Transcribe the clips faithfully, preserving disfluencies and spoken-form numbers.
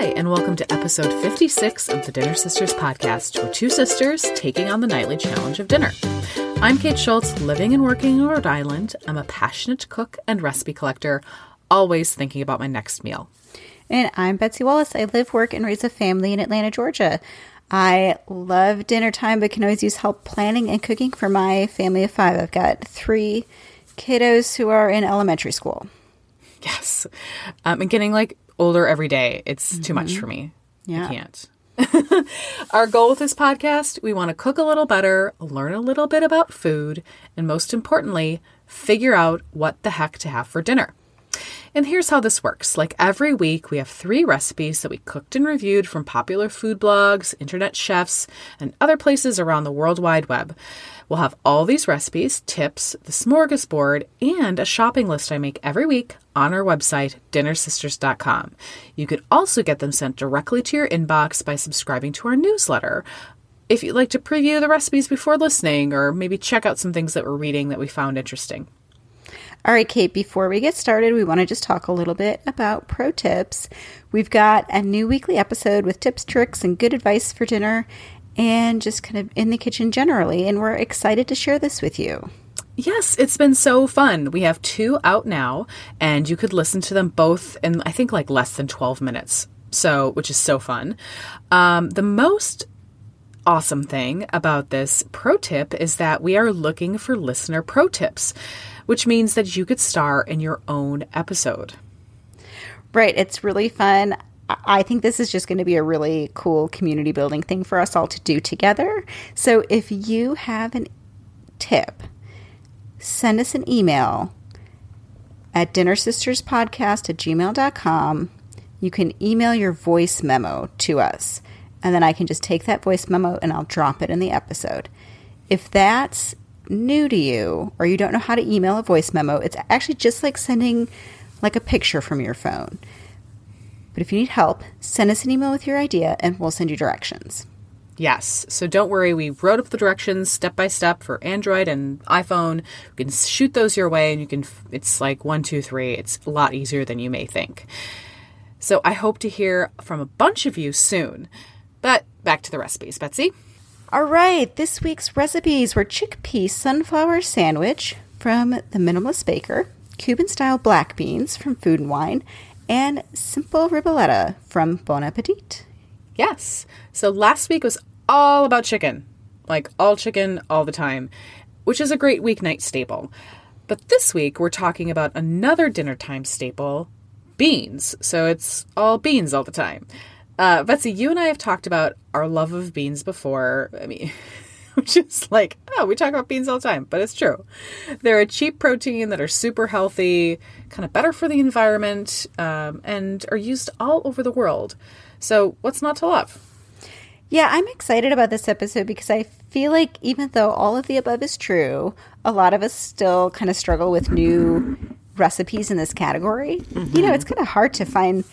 Hi, and welcome to episode fifty-six of the Dinner Sisters podcast, where two sisters taking on the nightly challenge of dinner. I'm Kate Schultz, living and working in Rhode Island. I'm a passionate cook and recipe collector, always thinking about my next meal. And I'm Betsy Wallace. I live, work, and raise a family in Atlanta, Georgia. I love dinner time, but can always use help planning and cooking for my family of five. I've got three kiddos who are in elementary school. Yes. Um, and getting like older every day. It's mm-hmm. too much for me. Yeah. I can't. Our goal with this podcast, we want to cook a little better, learn a little bit about food, and most importantly, figure out what the heck to have for dinner. And here's how this works. Like every week, we have three recipes that we cooked and reviewed from popular food blogs, internet chefs, and other places around the World Wide Web. We'll have all these recipes, tips, the smorgasbord, and a shopping list I make every week on our website, dinner sisters dot com. You can also get them sent directly to your inbox by subscribing to our newsletter. If you'd like to preview the recipes before listening, or maybe check out some things that we're reading that we found interesting. All right, Kate, before we get started, we want to just talk a little bit about pro tips. We've got a new weekly episode with tips, tricks, and good advice for dinner and just kind of in the kitchen generally. And we're excited to share this with you. Yes, it's been so fun. We have two out now, and you could listen to them both in, I think, like less than twelve minutes, so which is so fun. Um, the most awesome thing about this pro tip is that we are looking for listener pro tips, which means that you could star in your own episode. Right. It's really fun. I think this is just going to be a really cool community building thing for us all to do together. So if you have a tip, send us an email at dinner sisters podcast at gmail dot com. You can email your voice memo to us, and then I can just take that voice memo and I'll drop it in the episode. If that's new to you, or you don't know how to email a voice memo, it's actually just like sending like a picture from your phone. But if you need help, send us an email with your idea and we'll send you directions. Yes. So don't worry. We wrote up the directions step by step for Android and iPhone. You can shoot those your way and you can, it's like one, two, three. It's a lot easier than you may think. So I hope to hear from a bunch of you soon. But back to the recipes, Betsy. All right, this week's recipes were chickpea sunflower sandwich from The Minimalist Baker, Cuban-style black beans from Food and Wine, and simple ribollita from Bon Appétit. Yes, so last week was all about chicken, like all chicken all the time, which is a great weeknight staple. But this week we're talking about another dinner time staple, beans. So it's all beans all the time. Uh, Betsy, you and I have talked about our love of beans before. I mean, which is like, oh, we talk about beans all the time, but it's true. They're a cheap protein that are super healthy, kind of better for the environment, um, and are used all over the world. So what's not to love? Yeah, I'm excited about this episode because I feel like even though all of the above is true, a lot of us still kind of struggle with new recipes in this category. Mm-hmm. You know, it's kind of hard to find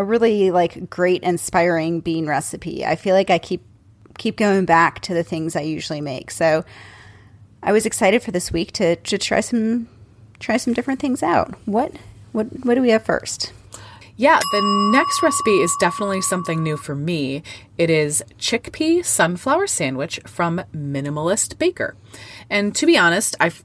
a really like great inspiring bean recipe. I feel like I keep keep going back to the things I usually make. So I was excited for this week to, to try some try some different things out. What what what do we have first? Yeah, the next recipe is definitely something new for me. It is chickpea sunflower sandwich from Minimalist Baker. And to be honest, I've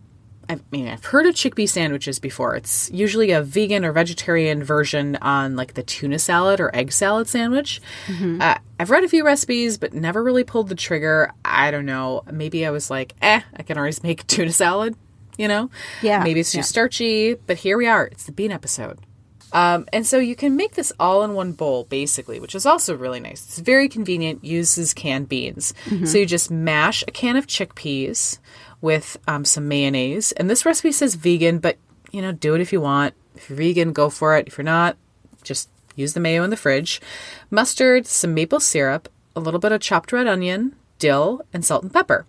I mean, I've heard of chickpea sandwiches before. It's usually a vegan or vegetarian version on like the tuna salad or egg salad sandwich. Mm-hmm. Uh, I've read a few recipes, but never really pulled the trigger. I don't know. Maybe I was like, eh, I can always make tuna salad, you know? Yeah. Maybe it's too yeah. starchy, but here we are. It's the bean episode. Um, and so you can make this all in one bowl, basically, which is also really nice. It's very convenient, uses canned beans. Mm-hmm. So you just mash a can of chickpeas with um, some mayonnaise. And this recipe says vegan, but, you know, do it if you want. If you're vegan, go for it. If you're not, just use the mayo in the fridge. Mustard, some maple syrup, a little bit of chopped red onion, dill, and salt and pepper.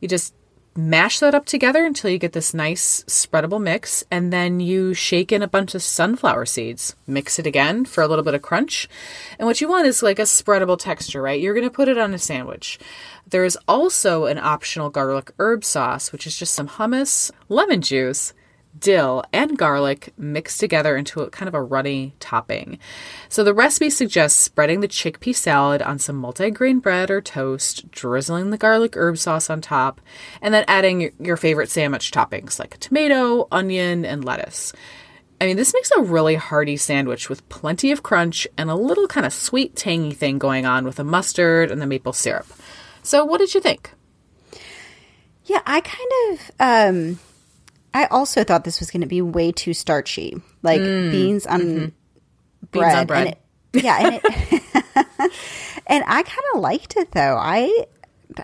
You just mash that up together until you get this nice spreadable mix, and then you shake in a bunch of sunflower seeds. Mix it again for a little bit of crunch. And what you want is like a spreadable texture, right? You're going to put it on a sandwich. There is also an optional garlic herb sauce, which is just some hummus, lemon juice, dill, and garlic mixed together into a kind of a runny topping. So the recipe suggests spreading the chickpea salad on some multigrain bread or toast, drizzling the garlic herb sauce on top, and then adding your favorite sandwich toppings like tomato, onion, and lettuce. I mean, this makes a really hearty sandwich with plenty of crunch and a little kind of sweet, tangy thing going on with the mustard and the maple syrup. So what did you think? Yeah, I kind of, um, I also thought this was going to be way too starchy, like mm. beans on mm-hmm. bread. Beans on bread. And it, yeah. And, it, and I kind of liked it though. I,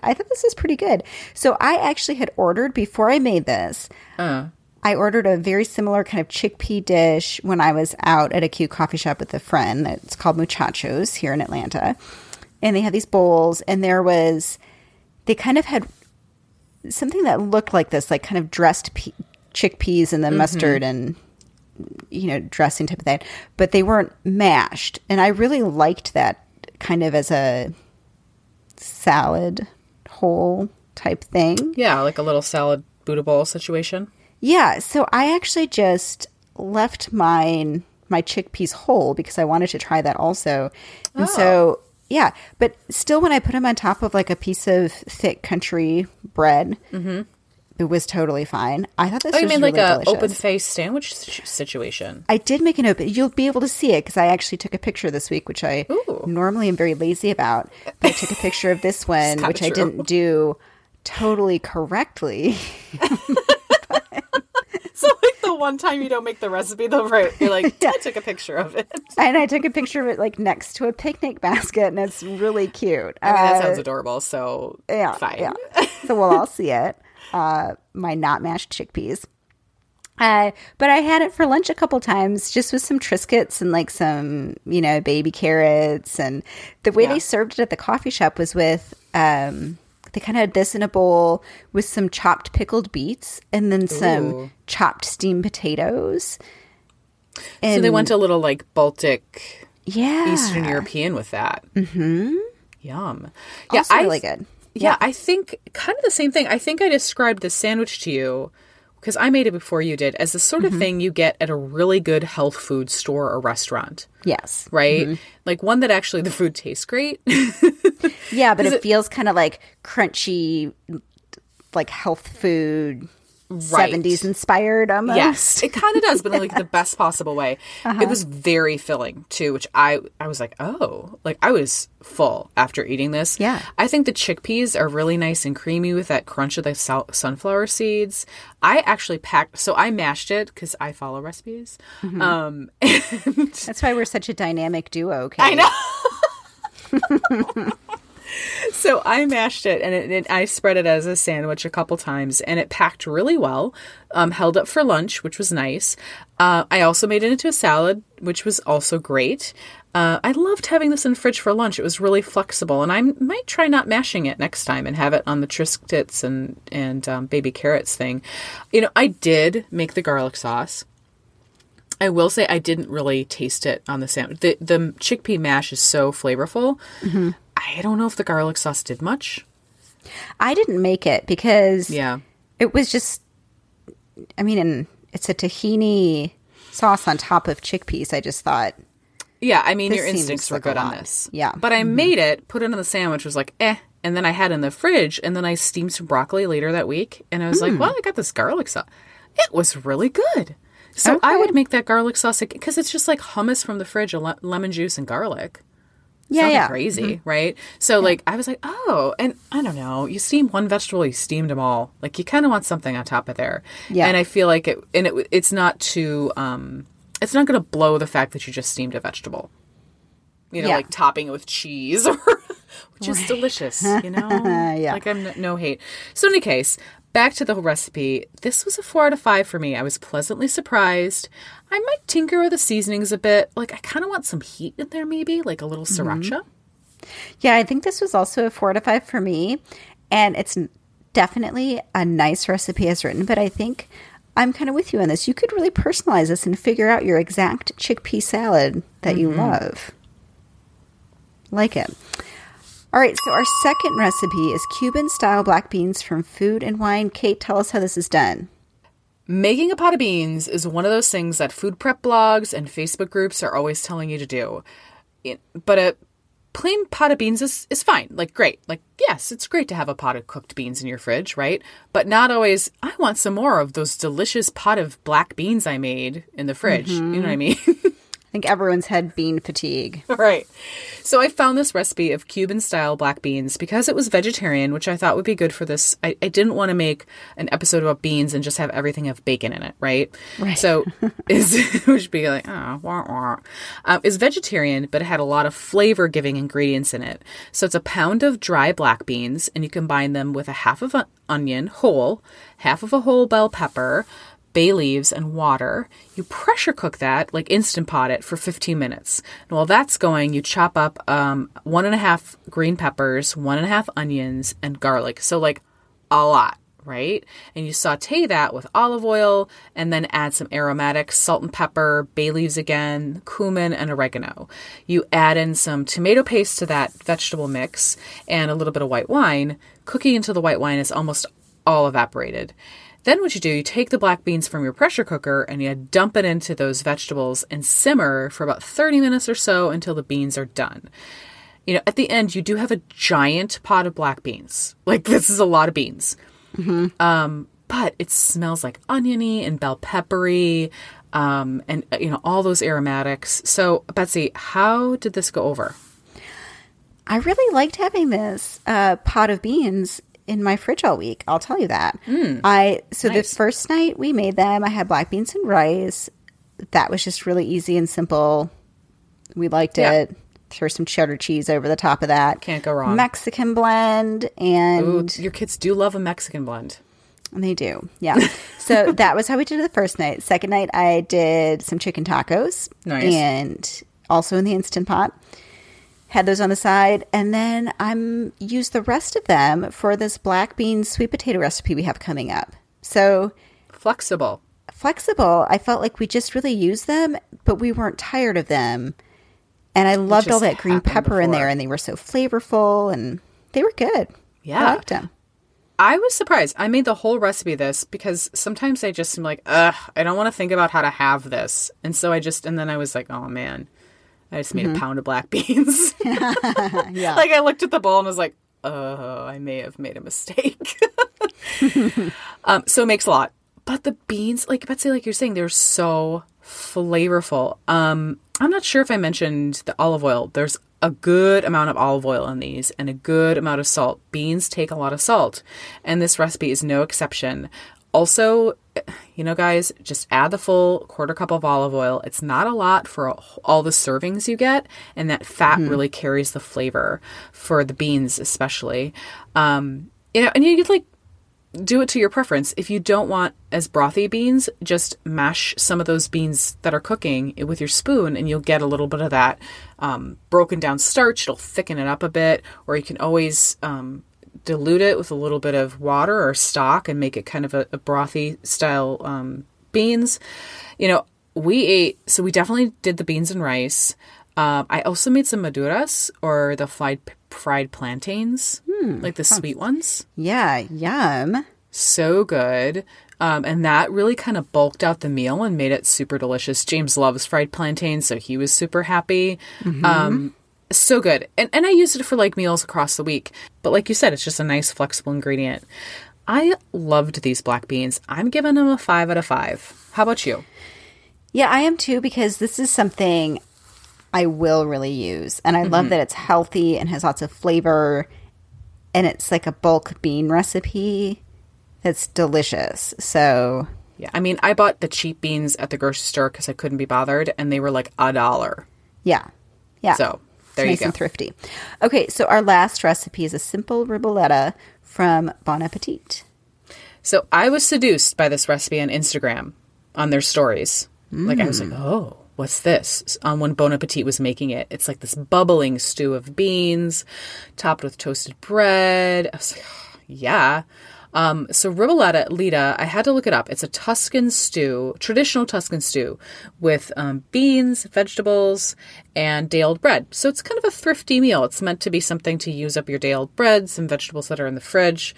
I thought this was pretty good. So I actually had ordered before I made this, uh. I ordered a very similar kind of chickpea dish when I was out at a cute coffee shop with a friend. It's called Muchachos here in Atlanta. And they had these bowls, and there was, they kind of had something that looked like this, like kind of dressed pe- chickpeas and the mm-hmm. mustard and, you know, dressing type of thing. But they weren't mashed. And I really liked that kind of as a salad whole type thing. Yeah, like a little salad Buddha bowl situation. Yeah. So I actually just left mine, my chickpeas whole, because I wanted to try that also. And oh. so, yeah. But still, when I put them on top of like a piece of thick country bread, mm-hmm. it was totally fine. I thought this oh, was really delicious. Oh, you made like an open-faced sandwich situation. I did make an open. You'll be able to see it because I actually took a picture this week, which I Ooh. normally am very lazy about. But I took a picture of this one, which true. I didn't do totally correctly. So like the one time you don't make the recipe, though, right? You're like, yeah. I took a picture of it. And I took a picture of it like next to a picnic basket, and it's really cute. I mean, uh, that sounds adorable, so yeah, fine. Yeah. So we'll all see it. Uh, my not mashed chickpeas. Uh, but I had it for lunch a couple times, just with some Triscuits and like some, you know, baby carrots. And the way yeah. they served it at the coffee shop was with... Um, They kind of had this in a bowl with some chopped pickled beets and then some Ooh. chopped steamed potatoes. And so they went a little like Baltic, yeah. Eastern European with that. Mm-hmm. Yum. Yeah, also I, really good. Yeah, yeah, I think kind of the same thing. I think I described this sandwich to you, because I made it before you did, as the sort of mm-hmm. thing you get at a really good health food store or restaurant. Yes. Right? Mm-hmm. Like one that actually the food tastes great. Yeah, but it, it feels kind of like crunchy, like health food, right. seventies inspired almost. Yes, it kind of does, but yeah. in like the best possible way. Uh-huh. It was very filling too, which I, I was like, oh, like I was full after eating this. Yeah. I think the chickpeas are really nice and creamy with that crunch of the sal- sunflower seeds. I actually packed, so I mashed it because I follow recipes. Mm-hmm. Um, and that's why we're such a dynamic duo, Kate. I know. So I mashed it, and it, it, I spread it as a sandwich a couple times, and it packed really well, um, held up for lunch, which was nice. Uh, I also made it into a salad, which was also great. Uh, I loved having this in the fridge for lunch. It was really flexible, and I might try not mashing it next time and have it on the Triscuits and, and um, baby carrots thing. You know, I did make the garlic sauce. I will say I didn't really taste it on the sandwich. The, the chickpea mash is so flavorful. Mm-hmm. I don't know if the garlic sauce did much. I didn't make it because yeah. it was just, I mean, and it's a tahini sauce on top of chickpeas. I just thought. Yeah, I mean, your instincts were good on this. Yeah. But I mm-hmm. made it, put it on the sandwich, was like, eh. And then I had it in the fridge, and then I steamed some broccoli later that week. And I was mm. like, well, I got this garlic sauce. It was really good. So okay. I would make that garlic sauce because it's just like hummus from the fridge, lemon juice, and garlic. Yeah, sounded yeah. crazy, mm-hmm. right? So, yeah. like, I was like, oh, and I don't know. You steam one vegetable, you steamed them all. Like, you kind of want something on top of there. Yeah. And I feel like it, and it, it's not too, um, it's not going to blow the fact that you just steamed a vegetable. You know, yeah. like topping it with cheese, or, which right. is delicious, you know? yeah. Like, I'm no, no hate. So, in any case, back to the whole recipe. This was a four out of five for me. I was pleasantly surprised. I might tinker with the seasonings a bit. Like, I kind of want some heat in there, maybe, like a little sriracha. Mm-hmm. Yeah, I think this was also a four out of five for me. And it's definitely a nice recipe as written, but I think I'm kind of with you on this. You could really personalize this and figure out your exact chickpea salad that mm-hmm. you love. Like it. All right, so our second recipe is Cuban-style black beans from Food and Wine. Kate, tell us how this is done. Making a pot of beans is one of those things that food prep blogs and Facebook groups are always telling you to do. But a plain pot of beans is, is fine. Like, great. Like, yes, it's great to have a pot of cooked beans in your fridge, right? But not always, I want some more of those delicious pot of black beans I made in the fridge. Mm-hmm. You know what I mean? I think everyone's had bean fatigue. Right. So I found this recipe of Cuban-style black beans because it was vegetarian, which I thought would be good for this. I, I didn't want to make an episode about beans and just have everything have bacon in it, right? Right. So it would be like, oh, wah, wah. Um, it's vegetarian, but it had a lot of flavor-giving ingredients in it. So it's a pound of dry black beans, and you combine them with a half of an onion whole, half of a whole bell pepper, bay leaves, and water. You pressure cook that, like Instant Pot it, for fifteen minutes. And while that's going, you chop up um, one and a half green peppers, one and a half onions, and garlic. So, like, a lot, right? And you saute that with olive oil and then add some aromatics, salt and pepper, bay leaves again, cumin, and oregano. You add in some tomato paste to that vegetable mix and a little bit of white wine. Cooking until the white wine is almost all evaporated. Then what you do, you take the black beans from your pressure cooker and you dump it into those vegetables and simmer for about thirty minutes or so until the beans are done. You know, at the end, you do have a giant pot of black beans. Like, this is a lot of beans. Mm-hmm. Um, but it smells like oniony and bell peppery um, and, you know, all those aromatics. So, Betsy, how did this go over? I really liked having this uh, pot of beans in my fridge all week. I'll tell you that. Mm, I So nice. The first night we made them, I had black beans and rice. That was just really easy and simple. We liked yeah. it. Throw some cheddar cheese over the top of that. Can't go wrong. Mexican blend. And Ooh, your kids do love a Mexican blend. And they do. Yeah. So that was how we did it the first night. Second night, I did some chicken tacos. Nice. And also in the Instant Pot. Had those on the side, and then I'm used the rest of them for this black bean sweet potato recipe we have coming up. So flexible. Flexible. I felt like we just really used them, but we weren't tired of them. And I loved all that green pepper before. in there, and they were so flavorful, and they were good. Yeah. I liked them. I was surprised. I made the whole recipe this because sometimes I just am like, ugh, I don't want to think about how to have this. And so I just, and then I was like, oh, man. I just made mm-hmm. a pound of black beans. yeah. Like, I looked at the bowl and was like, oh, I may have made a mistake. um, so it makes a lot. But the beans, like Betsy, like you're saying, they're so flavorful. Um, I'm not sure if I mentioned the olive oil. There's a good amount of olive oil in these and a good amount of salt. Beans take a lot of salt. And this recipe is no exception. Also, you know, guys, just add the full quarter cup of olive oil. It's not a lot for all the servings you get, and that fat mm-hmm. really carries the flavor for the beans especially. Um, you know, and you could, like, do it to your preference. If you don't want as brothy beans, just mash some of those beans that are cooking with your spoon, and you'll get a little bit of that um, broken down starch. It'll thicken it up a bit, or you can always... Um, dilute it with a little bit of water or stock and make it kind of a, a brothy style um, beans. You know, we ate, so we definitely did the beans and rice. Um, I also made some maduras, or the fried, fried plantains, hmm, like the fun. sweet ones. Yeah, yum. So good. Um, and that really kind of bulked out the meal and made it super delicious. James loves fried plantains, so he was super happy. Mm-hmm. Um So good. And and I used it for, like, meals across the week. But like you said, it's just a nice, flexible ingredient. I loved these black beans. I'm giving them a five out of five. How about you? Yeah, I am too, because this is something I will really use. And I mm-hmm. love that it's healthy and has lots of flavor. And it's like a bulk bean recipe that's delicious. So... yeah, I mean, I bought the cheap beans at the grocery store because I couldn't be bothered. And they were like a dollar. Yeah. Yeah. So... there nice you go. And thrifty. Okay, so our last recipe is a simple riboletta from Bon Appetit. So I was seduced by this recipe on Instagram, on their stories. Mm. Like, I was like, oh, what's this? Um, when Bon Appetit was making it, it's like this bubbling stew of beans topped with toasted bread. I was like, oh, yeah. Um, so ribollita, Lita, I had to look it up. It's a Tuscan stew, traditional Tuscan stew with um, beans, vegetables, and day-old bread. So it's kind of a thrifty meal. It's meant to be something to use up your day-old bread, some vegetables that are in the fridge.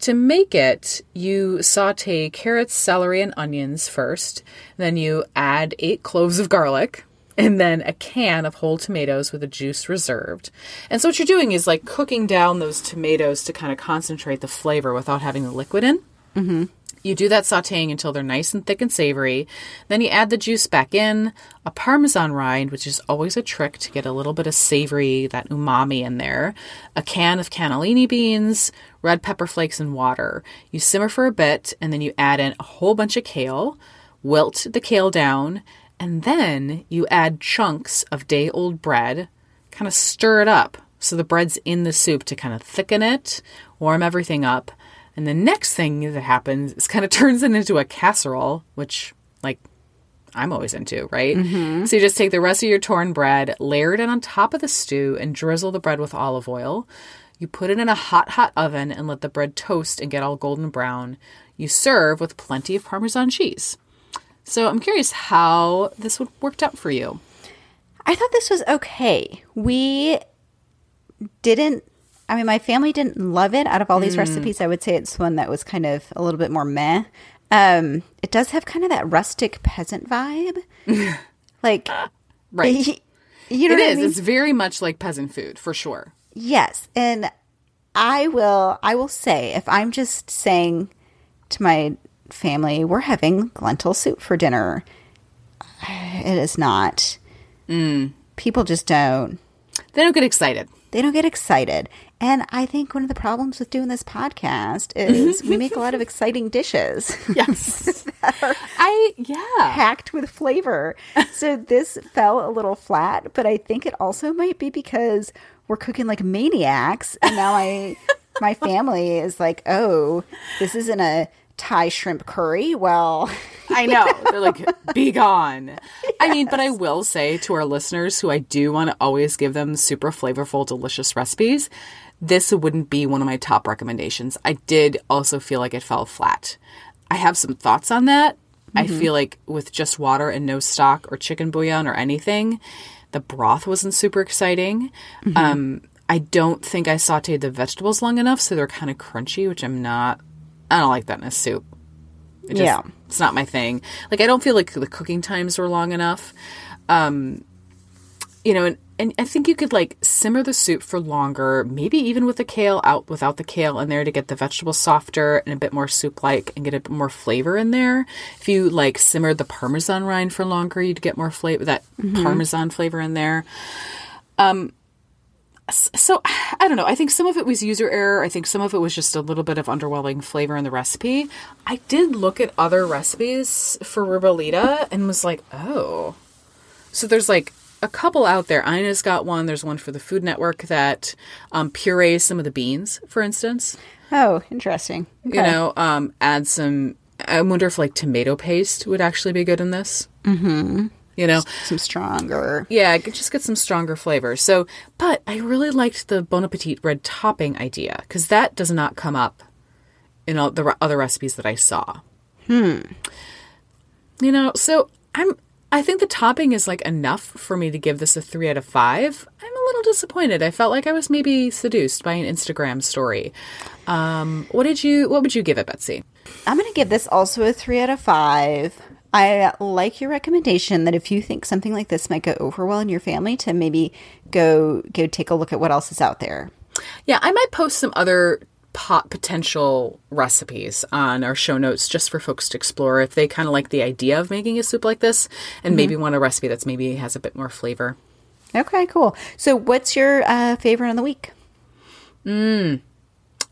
To make it, you saute carrots, celery, and onions first. Then you add eight cloves of garlic, and then a can of whole tomatoes with the juice reserved. And so what you're doing is like cooking down those tomatoes to kind of concentrate the flavor without having the liquid in. Mm-hmm. You do that sauteing until they're nice and thick and savory. Then you add the juice back in, a Parmesan rind, which is always a trick to get a little bit of savory, that umami in there, a can of cannellini beans, red pepper flakes, and water. You simmer for a bit, and then you add in a whole bunch of kale, wilt the kale down, and then you add chunks of day-old bread, kind of stir it up so the bread's in the soup to kind of thicken it, warm everything up. And the next thing that happens is kind of turns it into a casserole, which, like, I'm always into, right? Mm-hmm. So you just take the rest of your torn bread, layer it on top of the stew, and drizzle the bread with olive oil. You put it in a hot, hot oven and let the bread toast and get all golden brown. You serve with plenty of Parmesan cheese. So I'm curious how this would worked out for you. I thought this was okay. We didn't, I mean, my family didn't love it. Out of all these mm. recipes, I would say it's one that was kind of a little bit more meh. Um, it does have kind of that rustic peasant vibe. Like, uh, right. You know it what is. I mean? It's very much like peasant food, for sure. Yes. And I will, I will say, if I'm just saying to my family, we're having lentil soup for dinner. It is not. Mm. People just don't. They don't get excited. They don't get excited. And I think one of the problems with doing this podcast is we make a lot of exciting dishes. Yes. that are I, yeah. packed with flavor. So this fell a little flat, but I think it also might be because we're cooking like maniacs. And now I, my family is like, oh, this isn't a Thai shrimp curry. Well, I know. know. They're like, be gone. Yes. I mean, but I will say to our listeners, who I do want to always give them super flavorful, delicious recipes, this wouldn't be one of my top recommendations. I did also feel like it fell flat. I have some thoughts on that. Mm-hmm. I feel like with just water and no stock or chicken bouillon or anything, the broth wasn't super exciting. Mm-hmm. Um, I don't think I sauteed the vegetables long enough, so they're kind of crunchy, which I'm not... I don't like that in a soup. It just, yeah. It's not my thing. Like, I don't feel like the cooking times were long enough. Um, you know, and, and I think you could, like, simmer the soup for longer, maybe even with the kale out, without the kale in there, to get the vegetables softer and a bit more soup-like and get a bit more flavor in there. If you, like, simmered the Parmesan rind for longer, you'd get more flavor, that mm-hmm. Parmesan flavor in there. Um So, I don't know. I think some of it was user error. I think some of it was just a little bit of underwhelming flavor in the recipe. I did look at other recipes for ribollita and was like, oh. So, there's like a couple out there. Ina's got one. There's one for the Food Network that um, purees some of the beans, for instance. Oh, interesting. Okay. You know, um, add some, I wonder if like tomato paste would actually be good in this. Mm-hmm. You know, some stronger. Yeah, just get some stronger flavor. So, but I really liked the Bon Appetit red topping idea, because that does not come up in all the other recipes that I saw. Hmm. You know, so I'm, I think the topping is like enough for me to give this a three out of five. I'm a little disappointed. I felt like I was maybe seduced by an Instagram story. Um, what did you, what would you give it, Betsy? I'm going to give this also a three out of five. I like your recommendation that if you think something like this might go over well in your family, to maybe go go take a look at what else is out there. Yeah, I might post some other pot potential recipes on our show notes just for folks to explore if they kind of like the idea of making a soup like this and mm-hmm. maybe want a recipe that's maybe has a bit more flavor. Okay, cool. So what's your uh, favorite of the week? Mm,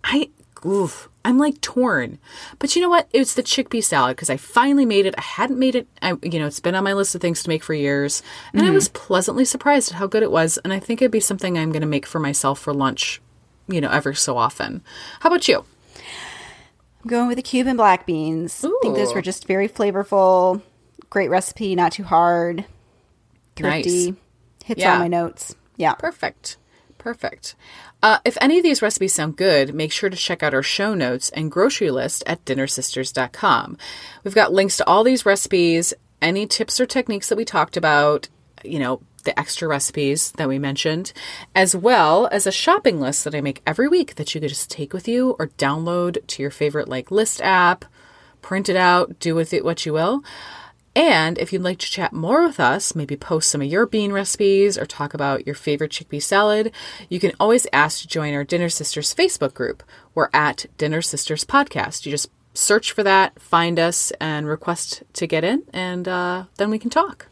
I... Oof, I'm like torn, but you know what? It's the chickpea salad, because I finally made it. I hadn't made it. I, you know, it's been on my list of things to make for years, and mm-hmm. I was pleasantly surprised at how good it was. And I think it'd be something I'm going to make for myself for lunch, you know, ever so often. How about you? I'm going with the Cuban black beans. Ooh. I think those were just very flavorful, great recipe, not too hard, thrifty, nice. Hits yeah. all my notes. Yeah, perfect. Perfect. Uh, if any of these recipes sound good, make sure to check out our show notes and grocery list at dinner sisters dot com. We've got links to all these recipes, any tips or techniques that we talked about, you know, the extra recipes that we mentioned, as well as a shopping list that I make every week that you could just take with you or download to your favorite like list app, print it out, do with it what you will. And if you'd like to chat more with us, maybe post some of your bean recipes or talk about your favorite chickpea salad, you can always ask to join our Dinner Sisters Facebook group. We're at Dinner Sisters Podcast. You just search for that, find us, and request to get in, and uh, then we can talk.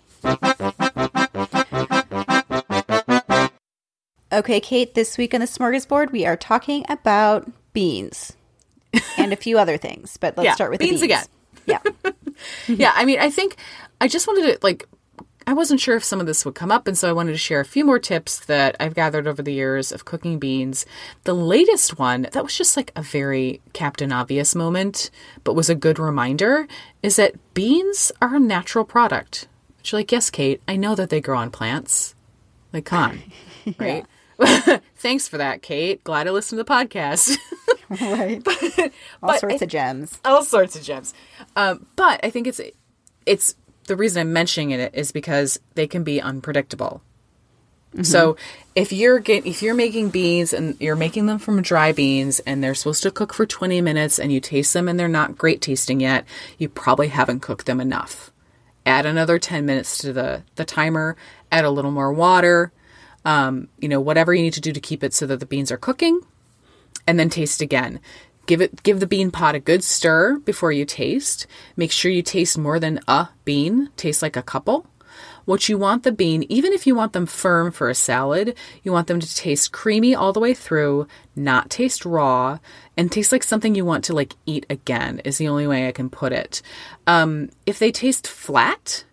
Okay, Kate, this week on the Smorgasbord, we are talking about beans and a few other things, but let's yeah, start with beans the beans. Again. Yeah. Yeah. I mean, I think I just wanted to, like, I wasn't sure if some of this would come up. And so I wanted to share a few more tips that I've gathered over the years of cooking beans. The latest one that was just like a very Captain Obvious moment, but was a good reminder, is that beans are a natural product. Which, like, yes, Kate, I know that they grow on plants. Like, come on. Right. Thanks for that, Kate. Glad I listened to the podcast. Right. But, all but sorts I, of gems. All sorts of gems. Um, but I think it's it's the reason I'm mentioning it is because they can be unpredictable. Mm-hmm. So if you're get, if you're making beans and you're making them from dry beans and they're supposed to cook for twenty minutes and you taste them and they're not great tasting yet, you probably haven't cooked them enough. Add another ten minutes to the, the timer. Add a little more water. Um, you know, whatever you need to do to keep it so that the beans are cooking. And then taste again. Give it, give the bean pot a good stir before you taste. Make sure you taste more than a bean. Taste like a couple. What you want the bean, even if you want them firm for a salad, you want them to taste creamy all the way through, not taste raw, and taste like something you want to like eat again is the only way I can put it. Um, if they taste flat,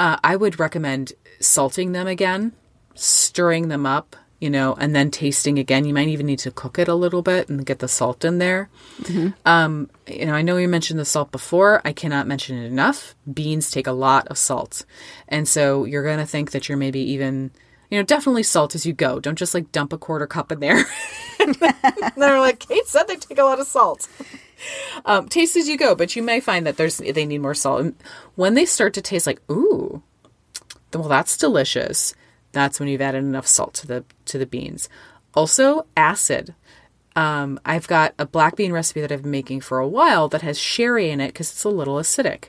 uh, I would recommend salting them again, stirring them up, you know, and then tasting again. You might even need to cook it a little bit and get the salt in there. Mm-hmm. Um, you know, I know you mentioned the salt before. I cannot mention it enough. Beans take a lot of salt. And so you're going to think that you're maybe even, you know, definitely salt as you go. Don't just like dump a quarter cup in there. And they're like, Kate said they take a lot of salt. Um, taste as you go, but you may find that there's they need more salt. And when they start to taste like, ooh, well, that's delicious. That's when you've added enough salt to the to the beans. Also, acid. Um, I've got a black bean recipe that I've been making for a while that has sherry in it because it's a little acidic.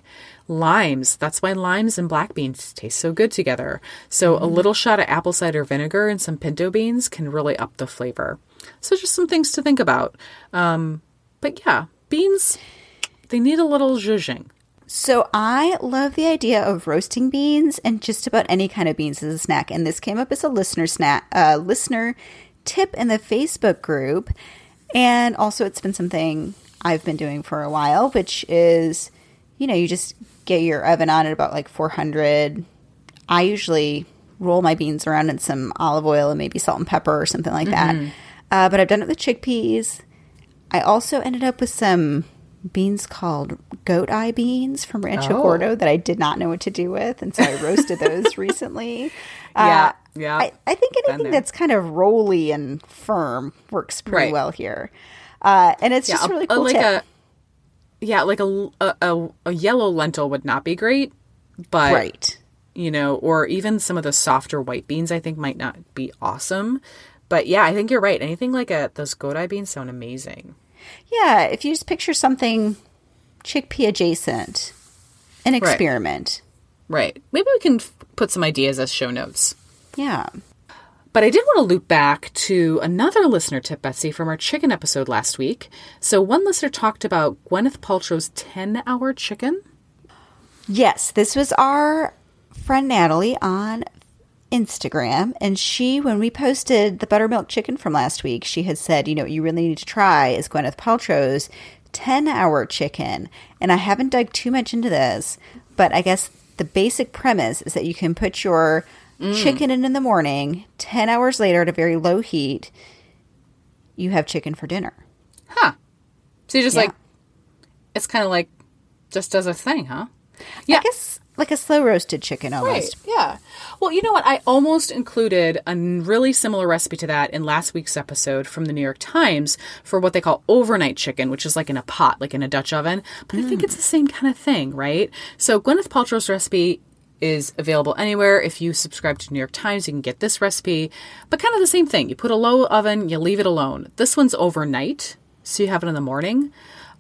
Limes. That's why limes and black beans taste so good together. So mm-hmm. a little shot of apple cider vinegar and some pinto beans can really up the flavor. So just some things to think about. Um, but yeah, beans, they need a little zhuzhing. So I love the idea of roasting beans and just about any kind of beans as a snack. And this came up as a listener snack, uh, listener tip in the Facebook group. And also it's been something I've been doing for a while, which is, you know, you just get your oven on at about like four hundred. I usually roll my beans around in some olive oil and maybe salt and pepper or something like mm-hmm. that. Uh, but I've done it with chickpeas. I also ended up with some beans called goat eye beans from Rancho oh. Gordo that I did not know what to do with. And so I roasted those recently. Yeah. Uh, yeah. I, I think anything that's kind of rolly and firm works pretty right. well here. Uh, and it's yeah, just a, really cool. A, like tip. A, yeah. Like a, a, a yellow lentil would not be great, but right. you know, or even some of the softer white beans I think might not be awesome, but yeah, I think you're right. Anything like a, those goat eye beans sound amazing. Yeah, if you just picture something chickpea adjacent, an experiment. Right. right. Maybe we can f- put some ideas as show notes. Yeah. But I did want to loop back to another listener tip, Betsy, from our chicken episode last week. So one listener talked about Gwyneth Paltrow's ten-hour chicken. Yes, this was our friend Natalie on Instagram, and she, when we posted the buttermilk chicken from last week, she had said, you know, what you really need to try is Gwyneth Paltrow's ten-hour chicken. And I haven't dug too much into this, but I guess the basic premise is that you can put your mm. chicken in in the morning, ten hours later at a very low heat, you have chicken for dinner. Huh. So you just yeah. like, it's kind of like, just does a thing, huh? Yeah. I guess like a slow roasted chicken almost. Right. Yeah. Well, you know what? I almost included a really similar recipe to that in last week's episode from the New York Times for what they call overnight chicken, which is like in a pot, like in a Dutch oven. But mm. I think it's the same kind of thing, right? So Gwyneth Paltrow's recipe is available anywhere. If you subscribe to New York Times, you can get this recipe. But kind of the same thing. You put a low oven, you leave it alone. This one's overnight, so you have it in the morning.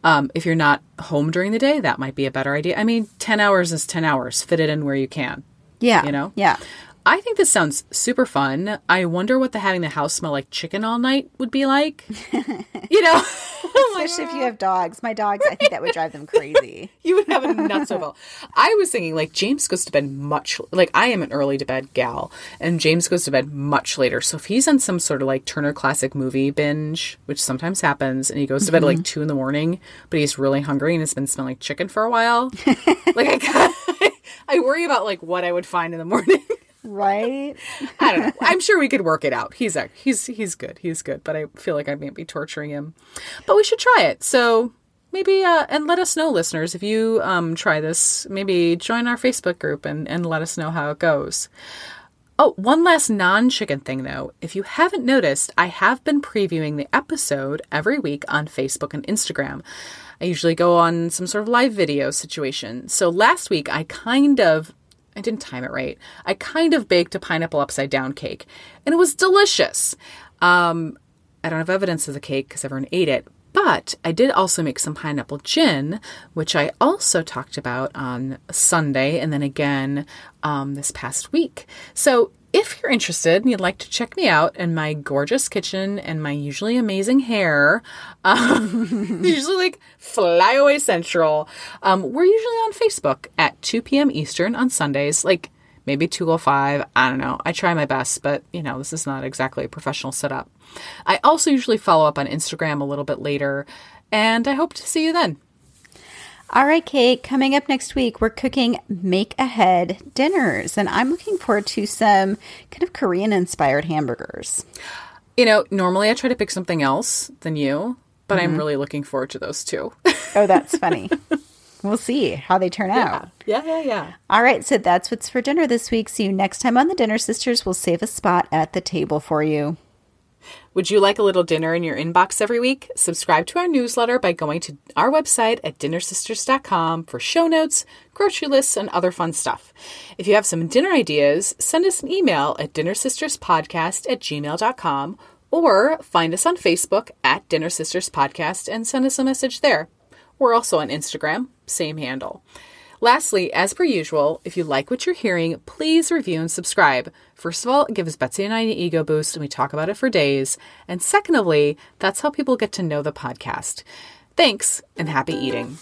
Um, if you're not home during the day, that might be a better idea. I mean, ten hours is ten hours. Fit it in where you can. Yeah. You know? Yeah. I think this sounds super fun. I wonder what the having the house smell like chicken all night would be like. You know? Especially if you have dogs. My dogs, right? I think that would drive them crazy. You would have a nuts over. I was thinking, like, James goes to bed much, like, I am an early to bed gal, and James goes to bed much later. So if he's on some sort of, like, Turner Classic Movie binge, which sometimes happens, and he goes to bed mm-hmm. at, like, two in the morning, but he's really hungry and has been smelling chicken for a while. Like, I, got, I worry about, like, what I would find in the morning. Right? I don't know. I'm sure we could work it out. He's a, he's he's good. He's good. But I feel like I may be torturing him. But we should try it. So maybe, uh, and let us know, listeners, if you um, try this, maybe join our Facebook group and, and let us know how it goes. Oh, one last non-chicken thing, though. If you haven't noticed, I have been previewing the episode every week on Facebook and Instagram. I usually go on some sort of live video situation. So last week, I kind of I didn't time it right. I kind of baked a pineapple upside down cake, and it was delicious. Um, I don't have evidence of the cake because everyone ate it, but I did also make some pineapple gin, which I also talked about on Sunday and then again um, this past week. So if you're interested and you'd like to check me out and my gorgeous kitchen and my usually amazing hair, um, usually like flyaway central, um, we're usually on Facebook at two p.m. Eastern on Sundays, like maybe two oh five. I don't know. I try my best, but, you know, this is not exactly a professional setup. I also usually follow up on Instagram a little bit later, and I hope to see you then. All right, Kate, coming up next week, we're cooking make-ahead dinners, and I'm looking forward to some kind of Korean-inspired hamburgers. You know, normally I try to pick something else than you, but mm-hmm. I'm really looking forward to those too. Oh, that's funny. We'll see how they turn yeah. out. Yeah, yeah, yeah. All right, so that's what's for dinner this week. See you next time on The Dinner Sisters. We'll save a spot at the table for you. Would you like a little dinner in your inbox every week? Subscribe to our newsletter by going to our website at dinner sisters dot com for show notes, grocery lists, and other fun stuff. If you have some dinner ideas, send us an email at dinner sisters podcast at gmail dot com or find us on Facebook at Dinner Sisters Podcast and send us a message there. We're also on Instagram, same handle. Lastly, as per usual, if you like what you're hearing, please review and subscribe. First of all, it gives Betsy and I an ego boost, and we talk about it for days. And secondly, that's how people get to know the podcast. Thanks, and happy eating.